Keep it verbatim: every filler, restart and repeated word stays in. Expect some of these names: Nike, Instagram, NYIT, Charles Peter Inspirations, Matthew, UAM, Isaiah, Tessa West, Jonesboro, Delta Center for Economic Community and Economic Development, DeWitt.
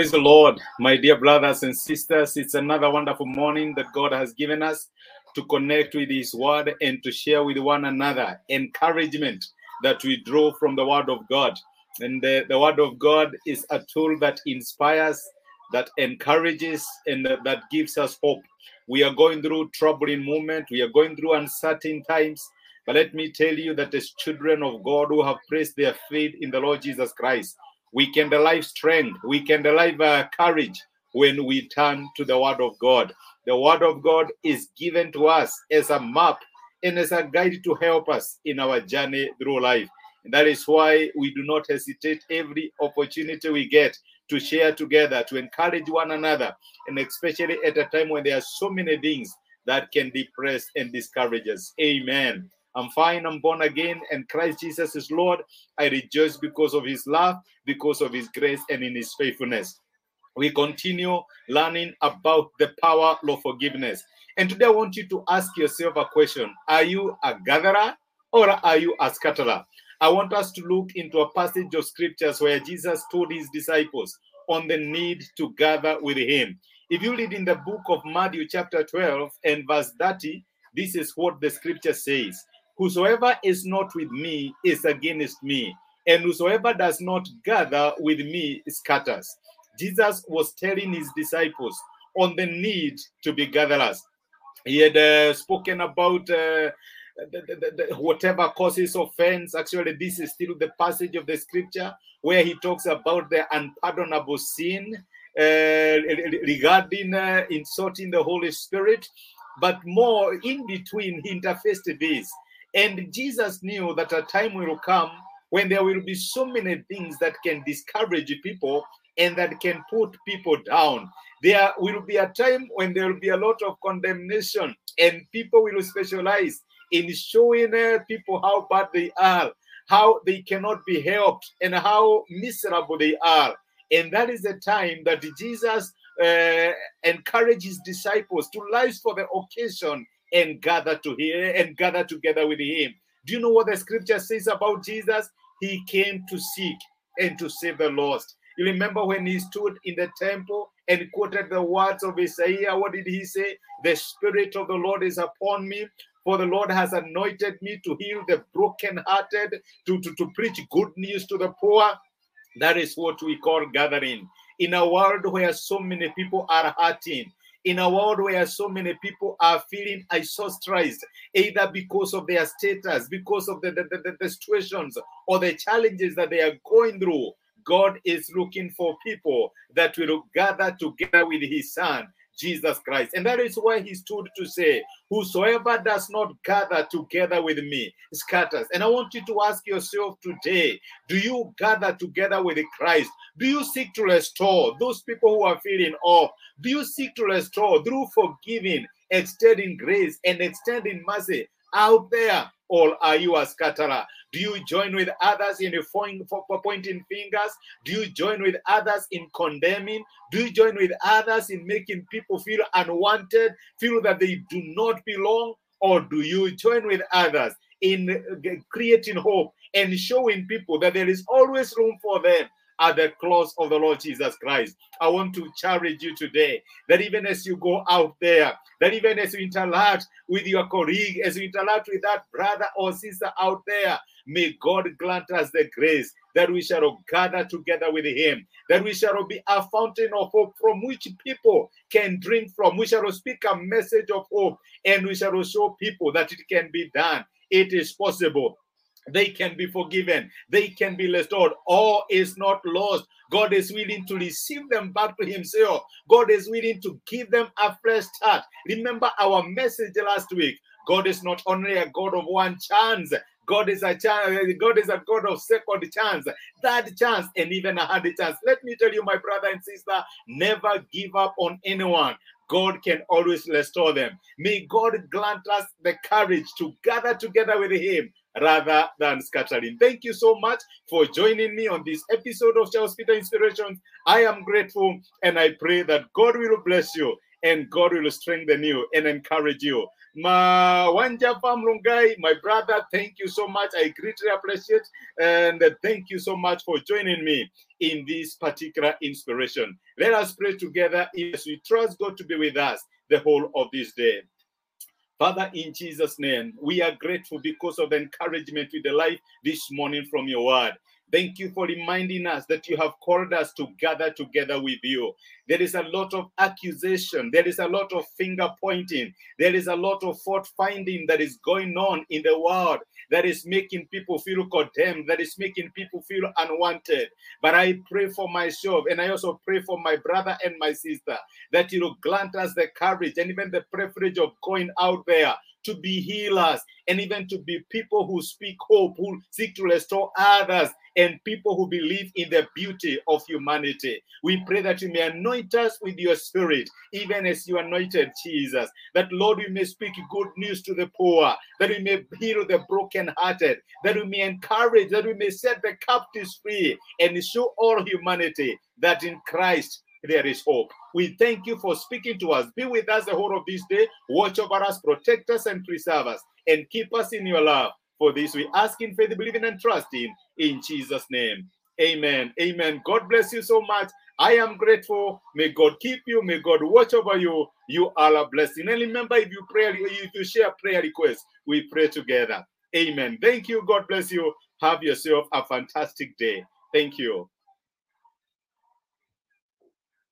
Praise the Lord, my dear brothers and sisters. It's another wonderful morning that God has given us to connect with His Word and to share with one another encouragement that we draw from the Word of God. And the, the Word of God is a tool that inspires, that encourages, and that, that gives us hope. We are going through troubling moments. We are going through uncertain times. But let me tell you that as children of God who have placed their faith in the Lord Jesus Christ, we can derive strength, we can derive uh, courage when we turn to the Word of God. The Word of God is given to us as a map and as a guide to help us in our journey through life. And that is why we do not hesitate every opportunity we get to share together, to encourage one another, and especially at a time when there are so many things that can depress and discourage us. Amen. I'm fine, I'm born again, and Christ Jesus is Lord. I rejoice because of His love, because of His grace, and in His faithfulness. We continue learning about the power of forgiveness. And today I want you to ask yourself a question. Are you a gatherer or are you a scatterer? I want us to look into a passage of scriptures where Jesus told His disciples on the need to gather with Him. If you read in the book of Matthew chapter twelve and verse thirty, this is what the scripture says. Whosoever is not with me is against me, and whosoever does not gather with me scatters. Jesus was telling His disciples on the need to be gatherers. He had uh, spoken about uh, the, the, the, whatever causes offense. Actually, this is still the passage of the scripture where He talks about the unpardonable sin uh, regarding uh, insulting the Holy Spirit. But more in between, He interfaced this. And Jesus knew that a time will come when there will be so many things that can discourage people and that can put people down. There will be a time when there will be a lot of condemnation, and people will specialize in showing uh, people how bad they are, how they cannot be helped, and how miserable they are. And that is the time that Jesus uh, encouraged His disciples to rise for the occasion and gather to him and gather together with Him. Do you know what the scripture says about Jesus? He came to seek and to save the lost. You remember when He stood in the temple and quoted the words of Isaiah? What did He say? The Spirit of the Lord is upon me, for the Lord has anointed me to heal the brokenhearted, to, to, to preach good news to the poor. That is what we call gathering. In a world where so many people are hurting, in a world where so many people are feeling ostracized, either because of their status, because of the, the, the, the situations or the challenges that they are going through, God is looking for people that will gather together with His Son, Jesus Christ. And that is why He stood to say, whosoever does not gather together with me scatters. And I want you to ask yourself today, do you gather together with Christ? Do you seek to restore those people who are feeling off? Do you seek to restore through forgiving, extending grace, and extending mercy out there? Or are you a scatterer? Do you join with others in pointing fingers? Do you join with others in condemning? Do you join with others in making people feel unwanted, feel that they do not belong? Or do you join with others in creating hope and showing people that there is always room for them at the cross of the Lord Jesus Christ? I want to challenge you today that even as you go out there, that even as you interact with your colleague, as you interact with that brother or sister out there, may God grant us the grace that we shall gather together with Him, that we shall be a fountain of hope from which people can drink from. We shall speak a message of hope, and we shall show people that it can be done. It is possible. They can be forgiven. They can be restored. All is not lost. God is willing to receive them back to Himself. God is willing to give them a fresh start. Remember our message last week. God is not only a God of one chance. God is a chance. God is a God of second chance, third chance, and even a hundred chance. Let me tell you, my brother and sister, never give up on anyone. God can always restore them. May God grant us the courage to gather together with Him rather than scattering. Thank you so much for joining me on this episode of Charles Peter Inspirations. I am grateful, and I pray that God will bless you and God will strengthen you and encourage you. Ma Wanja Pamlungai, my brother, thank you so much. I greatly appreciate and thank you so much for joining me in this particular inspiration. Let us pray together as we trust God to be with us the whole of this day. Father, in Jesus' name, we are grateful because of the encouragement with the life this morning from your word. Thank you for reminding us that you have called us to gather together with you. There is a lot of accusation. There is a lot of finger pointing. There is a lot of fault finding that is going on in the world that is making people feel condemned, that is making people feel unwanted. But I pray for myself, and I also pray for my brother and my sister, that you will grant us the courage and even the privilege of going out there to be healers, and even to be people who speak hope, who seek to restore others, and people who believe in the beauty of humanity. We pray that you may anoint us with your spirit, even as you anointed Jesus, that, Lord, we may speak good news to the poor, that we may heal the brokenhearted, that we may encourage, that we may set the captives free, and show all humanity that in Christ there is hope. We thank you for speaking to us. Be with us the whole of this day. Watch over us, protect us, and preserve us, and keep us in your love. For this we ask in faith, believing, and trusting in Jesus' name. Amen. Amen. God bless you so much. I am grateful. May God keep you. May God watch over you. You are a blessing. And remember, if you pray, if you share prayer requests, we pray together. Amen. Thank you. God bless you. Have yourself a fantastic day. Thank you.